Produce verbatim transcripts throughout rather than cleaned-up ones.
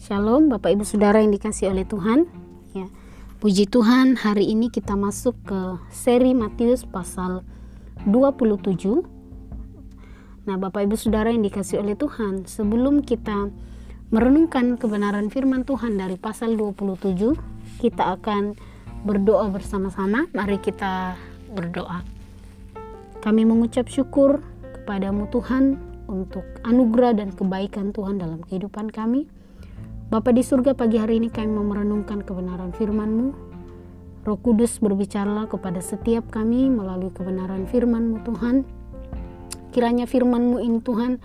Shalom Bapak Ibu Saudara yang dikasihi oleh Tuhan ya. Puji Tuhan, hari ini kita masuk ke seri Matius pasal dua puluh tujuh. Nah Bapak Ibu Saudara yang dikasihi oleh Tuhan, sebelum kita merenungkan kebenaran firman Tuhan dari pasal dua puluh tujuh, kita akan berdoa bersama-sama. Mari kita berdoa. Kami mengucap syukur kepada-Mu Tuhan untuk anugerah dan kebaikan Tuhan dalam kehidupan kami. Bapa di surga, pagi hari ini kami merenungkan kebenaran firman-Mu. Roh Kudus, berbicaralah kepada setiap kami melalui kebenaran firman-Mu Tuhan. Kiranya firman-Mu ini Tuhan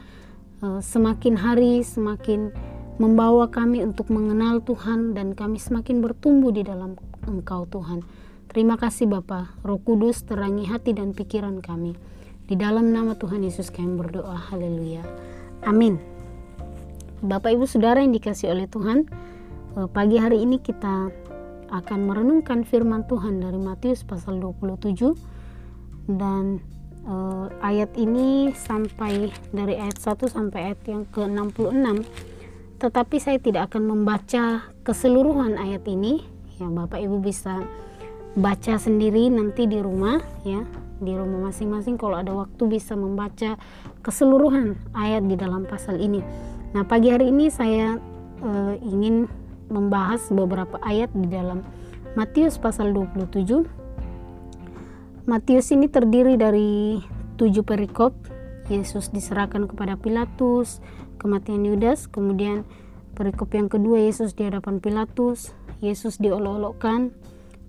semakin hari semakin membawa kami untuk mengenal Tuhan dan kami semakin bertumbuh di dalam Engkau Tuhan. Terima kasih Bapa. Roh Kudus, terangi hati dan pikiran kami. Di dalam nama Tuhan Yesus kami berdoa. Haleluya. Amin. Bapak Ibu Saudara yang dikasihi oleh Tuhan, pagi hari ini kita akan merenungkan firman Tuhan dari Matius pasal dua puluh tujuh, dan eh, ayat ini sampai dari ayat satu sampai ayat yang ke enam puluh enam. Tetapi saya tidak akan membaca keseluruhan ayat ini ya, Bapak Ibu bisa baca sendiri nanti di rumah ya. Di rumah masing-masing kalau ada waktu bisa membaca keseluruhan ayat di dalam pasal ini. Nah, pagi hari ini saya e, ingin membahas beberapa ayat di dalam Matius pasal dua puluh tujuh. Matius ini terdiri dari tujuh perikop. Yesus diserahkan kepada Pilatus, kematian Yudas, kemudian perikop yang kedua Yesus di hadapan Pilatus, Yesus diolok-olokkan,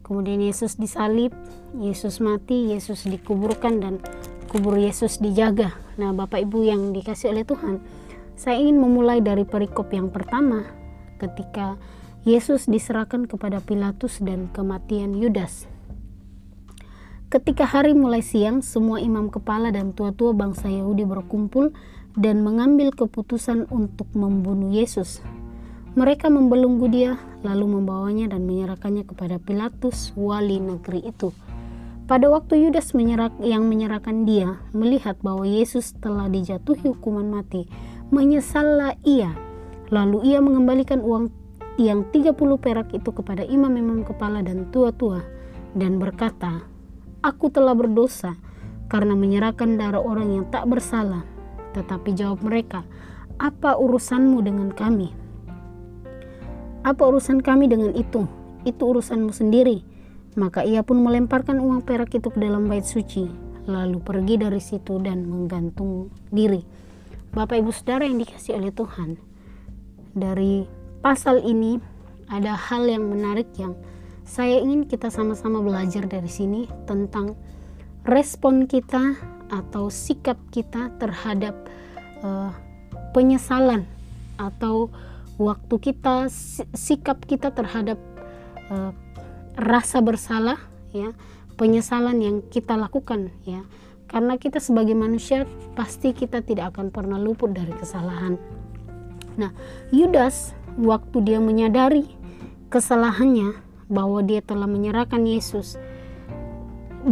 kemudian Yesus disalib, Yesus mati, Yesus dikuburkan, dan kubur Yesus dijaga. Nah, Bapak Ibu yang dikasihi oleh Tuhan, saya ingin memulai dari perikop yang pertama, ketika Yesus diserahkan kepada Pilatus dan kematian Yudas. Ketika hari mulai siang, semua imam kepala dan tua-tua bangsa Yahudi berkumpul dan mengambil keputusan untuk membunuh Yesus. Mereka membelenggu dia, lalu membawanya dan menyerahkannya kepada Pilatus, wali negeri itu. Pada waktu Yudas menyerah, yang menyerahkan dia melihat bahwa Yesus telah dijatuhi hukuman mati, menyesallah ia, lalu ia mengembalikan uang yang tiga puluh perak itu kepada imam-imam kepala dan tua-tua dan berkata, "Aku telah berdosa karena menyerahkan darah orang yang tak bersalah." Tetapi jawab mereka, "Apa urusanmu dengan kami? Apa urusan kami dengan itu? Itu urusanmu sendiri." Maka ia pun melemparkan uang perak itu ke dalam bait suci, lalu pergi dari situ dan menggantung diri. Bapak Ibu Saudara yang dikasihi oleh Tuhan, dari pasal ini ada hal yang menarik yang saya ingin kita sama-sama belajar dari sini, tentang respon kita atau sikap kita terhadap uh, penyesalan, atau waktu kita, sikap kita terhadap uh, rasa bersalah ya, penyesalan yang kita lakukan ya. Karena kita sebagai manusia pasti kita tidak akan pernah luput dari kesalahan. Nah, Yudas waktu dia menyadari kesalahannya bahwa dia telah menyerahkan Yesus,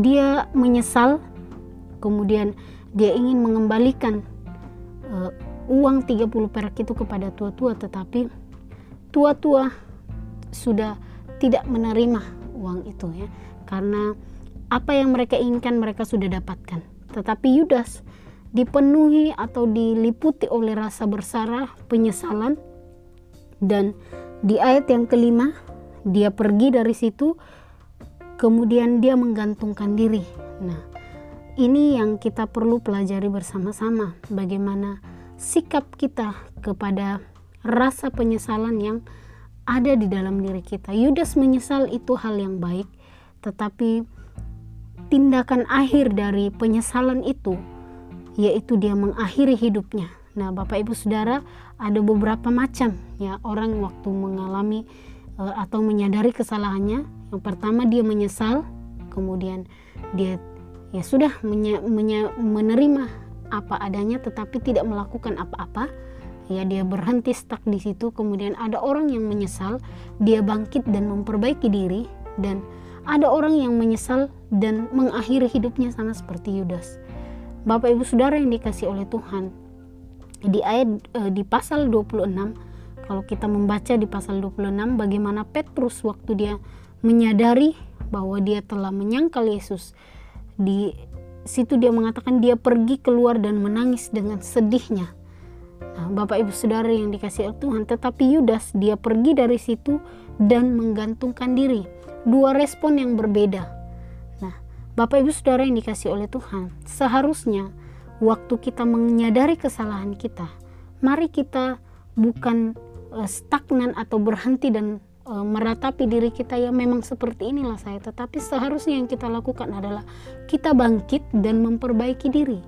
dia menyesal, kemudian dia ingin mengembalikan uh, uang tiga puluh perak itu kepada tua-tua, tetapi tua-tua sudah tidak menerima uang itu ya, karena apa yang mereka inginkan mereka sudah dapatkan. Tetapi Yudas dipenuhi atau diliputi oleh rasa bersalah, penyesalan, dan di ayat yang kelima dia pergi dari situ, kemudian dia menggantungkan diri. Nah, ini yang kita perlu pelajari bersama-sama, bagaimana sikap kita kepada rasa penyesalan yang ada di dalam diri kita. Yudas menyesal itu hal yang baik, tetapi tindakan akhir dari penyesalan itu yaitu dia mengakhiri hidupnya. Nah, Bapak Ibu Saudara, ada beberapa macam ya orang waktu mengalami e, atau menyadari kesalahannya. Yang pertama dia menyesal, kemudian dia ya sudah menye, menye, menerima apa adanya tetapi tidak melakukan apa-apa. Ya, dia berhenti stuck di situ. Kemudian ada orang yang menyesal, dia bangkit dan memperbaiki diri, dan ada orang yang menyesal dan mengakhiri hidupnya sama seperti Yudas. Bapak Ibu Saudara yang dikasihi oleh Tuhan, di ayat di pasal dua puluh enam Kalau kita membaca di pasal dua puluh enam, bagaimana Petrus waktu dia menyadari bahwa dia telah menyangkal Yesus, di situ dia mengatakan dia pergi keluar dan menangis dengan sedihnya. Nah, Bapak Ibu Saudara yang dikasihi Tuhan, tetapi Yudas dia pergi dari situ dan menggantungkan diri. Dua respon yang berbeda. Nah, Bapak Ibu Saudara yang dikasihi oleh Tuhan, seharusnya waktu kita menyadari kesalahan kita, mari kita bukan uh, stagnan atau berhenti dan meratapi diri kita, ya memang seperti inilah saya, tetapi seharusnya yang kita lakukan adalah kita bangkit dan memperbaiki diri,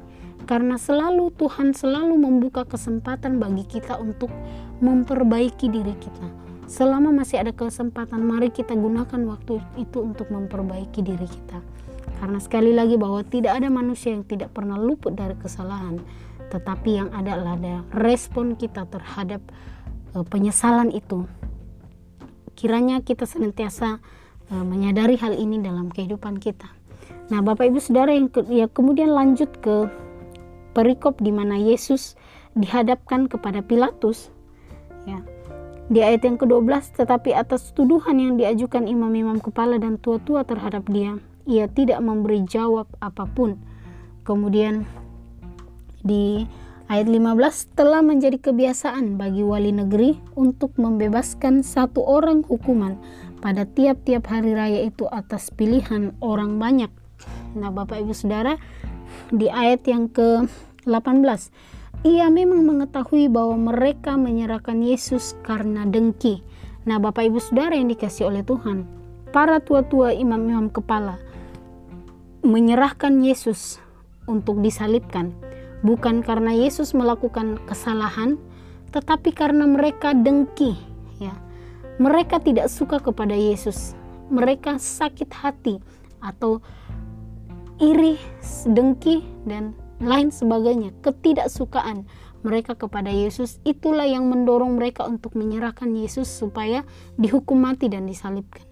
karena selalu Tuhan selalu membuka kesempatan bagi kita untuk memperbaiki diri kita. Selama masih ada kesempatan, mari kita gunakan waktu itu untuk memperbaiki diri kita, karena sekali lagi bahwa tidak ada manusia yang tidak pernah luput dari kesalahan, tetapi yang ada adalah respon kita terhadap penyesalan itu. Kiranya kita senantiasa uh, menyadari hal ini dalam kehidupan kita. Nah, Bapak Ibu Saudara yang ke, ya, kemudian lanjut ke perikop di mana Yesus dihadapkan kepada Pilatus. Ya. Di ayat yang kedua belas, tetapi atas tuduhan yang diajukan imam-imam kepala dan tua-tua terhadap dia, ia tidak memberi jawab apapun. Kemudian di ayat lima belas, telah menjadi kebiasaan bagi wali negeri untuk membebaskan satu orang hukuman pada tiap-tiap hari raya itu atas pilihan orang banyak. Nah, Bapak Ibu Saudara, di ayat yang ke delapan belas, ia memang mengetahui bahwa mereka menyerahkan Yesus karena dengki. Nah, Bapak Ibu Saudara yang dikasihi oleh Tuhan, para tua-tua imam-imam kepala menyerahkan Yesus untuk disalibkan, bukan karena Yesus melakukan kesalahan, tetapi karena mereka dengki, ya. Mereka tidak suka kepada Yesus. Mereka sakit hati atau iri, dengki dan lain sebagainya. Ketidaksukaan mereka kepada Yesus, itulah yang mendorong mereka untuk menyerahkan Yesus supaya dihukum mati dan disalibkan.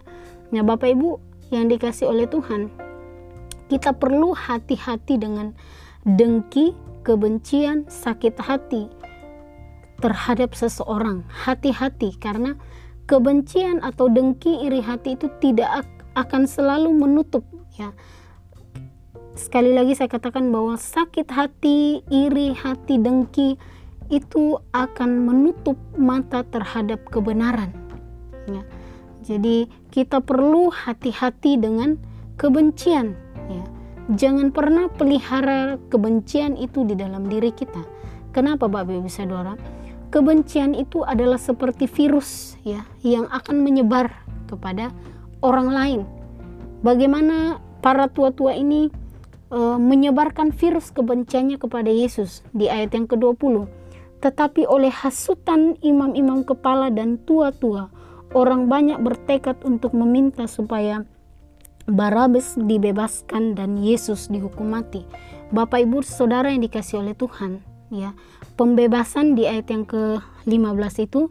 Nah, Bapak Ibu yang dikasihi oleh Tuhan, kita perlu hati-hati dengan dengki, kebencian, sakit hati terhadap seseorang. Hati-hati, karena kebencian atau dengki, iri hati itu tidak akan selalu menutup, ya. Sekali lagi saya katakan bahwa sakit hati, iri hati, dengki itu akan menutup mata terhadap kebenaran, ya. Jadi kita perlu hati-hati dengan kebencian, ya. Jangan pernah pelihara kebencian itu di dalam diri kita. Kenapa, Bapak Ibu Saudara? Kebencian itu adalah seperti virus, ya, yang akan menyebar kepada orang lain. Bagaimana para tua-tua ini e, menyebarkan virus kebenciannya kepada Yesus? Di ayat yang kedua puluh, tetapi oleh hasutan imam-imam kepala dan tua-tua, orang banyak bertekad untuk meminta supaya Barabbas dibebaskan dan Yesus dihukum mati. Bapak Ibu Saudara yang dikasihi oleh Tuhan, ya, pembebasan di ayat yang ke lima belas itu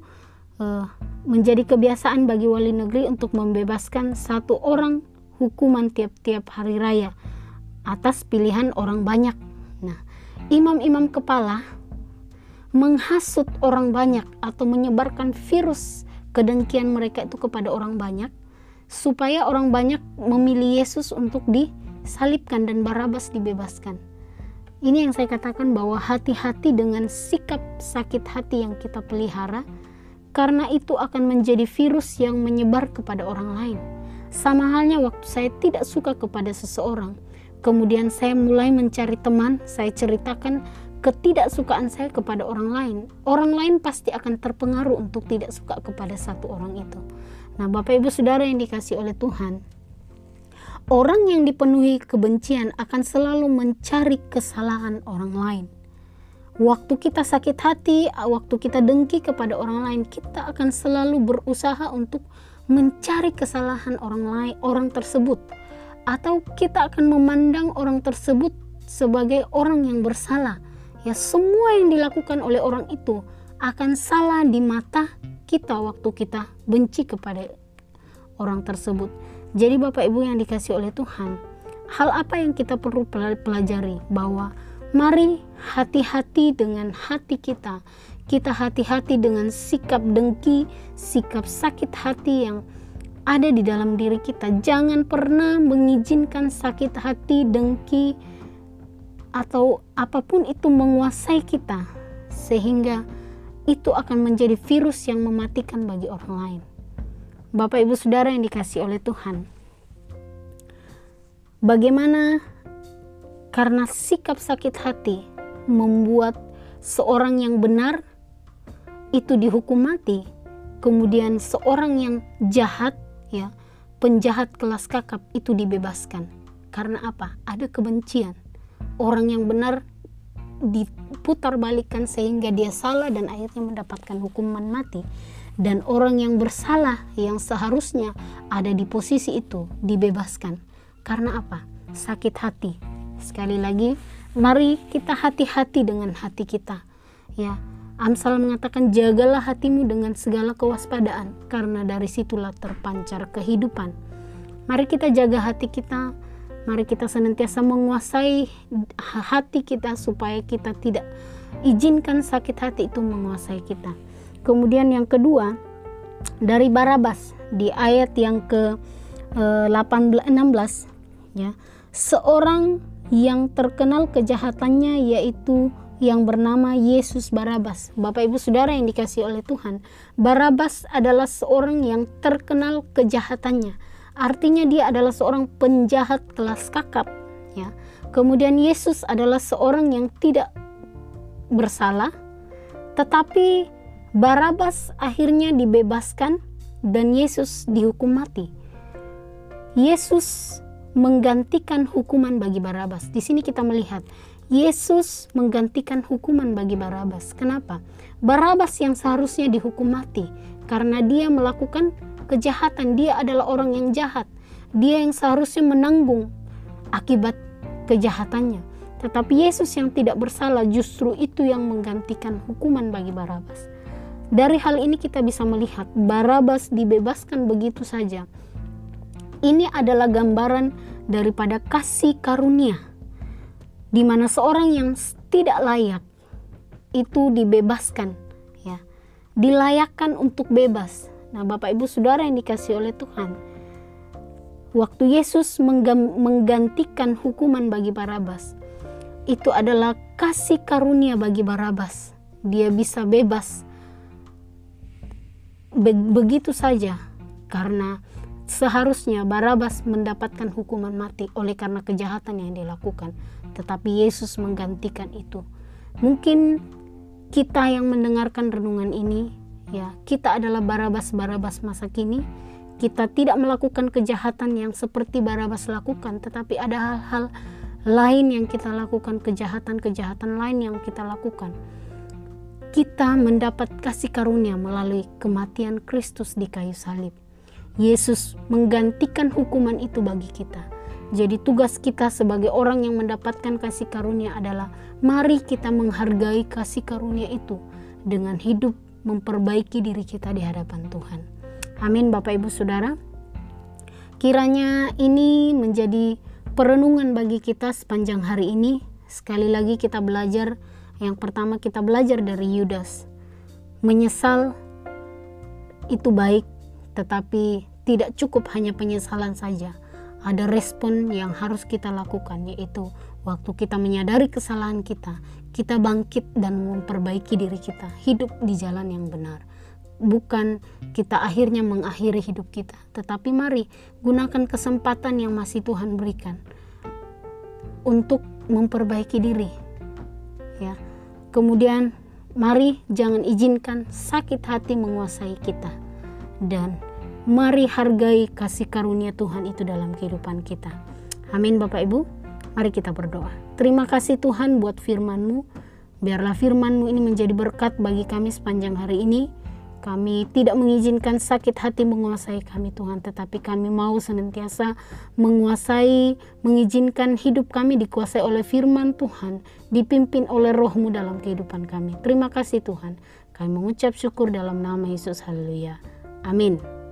uh, menjadi kebiasaan bagi wali negeri untuk membebaskan satu orang hukuman tiap-tiap hari raya atas pilihan orang banyak. Nah, imam-imam kepala menghasut orang banyak atau menyebarkan virus kedengkian mereka itu kepada orang banyak, supaya orang banyak memilih Yesus untuk disalibkan dan Barabbas dibebaskan. Ini yang saya katakan bahwa hati-hati dengan sikap sakit hati yang kita pelihara, karena itu akan menjadi virus yang menyebar kepada orang lain. Sama halnya waktu saya tidak suka kepada seseorang, kemudian saya mulai mencari teman, saya ceritakan ketidaksukaan saya kepada orang lain. Orang lain pasti akan terpengaruh untuk tidak suka kepada satu orang itu. Nah, Bapak Ibu Saudara yang dikasihi oleh Tuhan, orang yang dipenuhi kebencian akan selalu mencari kesalahan orang lain. Waktu kita sakit hati, waktu kita dengki kepada orang lain, kita akan selalu berusaha untuk mencari kesalahan orang lain, orang tersebut, atau kita akan memandang orang tersebut sebagai orang yang bersalah. Ya, semua yang dilakukan oleh orang itu akan salah di mata kita waktu kita benci kepada orang tersebut. Jadi Bapak Ibu yang dikasihi oleh Tuhan, hal apa yang kita perlu pelajari? Bahwa mari hati-hati dengan hati kita. kita hati-hati dengan sikap dengki, sikap sakit hati yang ada di dalam diri kita. Jangan pernah mengizinkan sakit hati, dengki, atau apapun itu menguasai kita, sehingga itu akan menjadi virus yang mematikan bagi orang lain. Bapak ibu saudara yang dikasihi oleh Tuhan, bagaimana karena sikap sakit hati membuat seorang yang benar itu dihukum mati, kemudian seorang yang jahat, ya, penjahat kelas kakap itu dibebaskan. Karena apa? Ada kebencian. Orang yang benar diputarbalikkan sehingga dia salah dan akhirnya mendapatkan hukuman mati, dan orang yang bersalah yang seharusnya ada di posisi itu dibebaskan. Karena apa? Sakit hati. Sekali lagi, mari kita hati-hati dengan hati kita, ya. Amsal mengatakan, jagalah hatimu dengan segala kewaspadaan, karena dari situlah terpancar kehidupan. Mari kita jaga hati kita, mari kita senantiasa menguasai hati kita supaya kita tidak izinkan sakit hati itu menguasai kita. Kemudian yang kedua, dari Barabbas di ayat yang ke delapan belas, ya, seorang yang terkenal kejahatannya, yaitu yang bernama Yesus Barabbas. Bapak ibu saudara yang dikasihi oleh Tuhan, Barabbas adalah seorang yang terkenal kejahatannya. Artinya dia adalah seorang penjahat kelas kakap, ya. Kemudian Yesus adalah seorang yang tidak bersalah, tetapi Barabbas akhirnya dibebaskan dan Yesus dihukum mati. Yesus menggantikan hukuman bagi Barabbas. Di sini kita melihat Yesus menggantikan hukuman bagi Barabbas. Kenapa? Barabbas yang seharusnya dihukum mati karena dia melakukan kejahatan. Dia adalah orang yang jahat. Dia yang seharusnya menanggung akibat kejahatannya. Tetapi Yesus yang tidak bersalah justru itu yang menggantikan hukuman bagi Barabbas. Dari hal ini kita bisa melihat Barabbas dibebaskan begitu saja. Ini adalah gambaran daripada kasih karunia, di mana seorang yang tidak layak itu dibebaskan, ya, dilayakkan untuk bebas. Nah, Bapak Ibu Saudara yang dikasihi oleh Tuhan, waktu Yesus menggantikan hukuman bagi Barabbas, itu adalah kasih karunia bagi Barabbas. Dia bisa bebas begitu saja karena seharusnya Barabbas mendapatkan hukuman mati oleh karena kejahatan yang dilakukan, tetapi Yesus menggantikan itu. Mungkin kita yang mendengarkan renungan ini, ya, kita adalah Barabbas-Barabbas masa kini. Kita tidak melakukan kejahatan yang seperti Barabbas lakukan, tetapi ada hal-hal lain yang kita lakukan, kejahatan-kejahatan lain yang kita lakukan. Kita mendapat kasih karunia melalui kematian Kristus di kayu salib. Yesus menggantikan hukuman itu bagi kita. Jadi tugas kita sebagai orang yang mendapatkan kasih karunia adalah mari kita menghargai kasih karunia itu dengan hidup memperbaiki diri kita di hadapan Tuhan. Amin. Bapak ibu saudara, kiranya ini menjadi perenungan bagi kita sepanjang hari ini. Sekali lagi kita belajar, yang pertama kita belajar dari Yudas, menyesal itu baik, tetapi tidak cukup hanya penyesalan saja. Ada respon yang harus kita lakukan, yaitu waktu kita menyadari kesalahan kita, kita bangkit dan memperbaiki diri kita, hidup di jalan yang benar. Bukan kita akhirnya mengakhiri hidup kita, tetapi mari gunakan kesempatan yang masih Tuhan berikan untuk memperbaiki diri, ya. Kemudian mari jangan izinkan sakit hati menguasai kita, dan mari hargai kasih karunia Tuhan itu dalam kehidupan kita. Amin Bapak Ibu, mari kita berdoa. Terima kasih Tuhan buat firman-Mu. Biarlah firman-Mu ini menjadi berkat bagi kami sepanjang hari ini. Kami tidak mengizinkan sakit hati menguasai kami Tuhan, tetapi kami mau senantiasa menguasai, mengizinkan hidup kami dikuasai oleh firman Tuhan, dipimpin oleh Roh-Mu dalam kehidupan kami. Terima kasih Tuhan. Kami mengucap syukur dalam nama Yesus. Haleluya. Amin.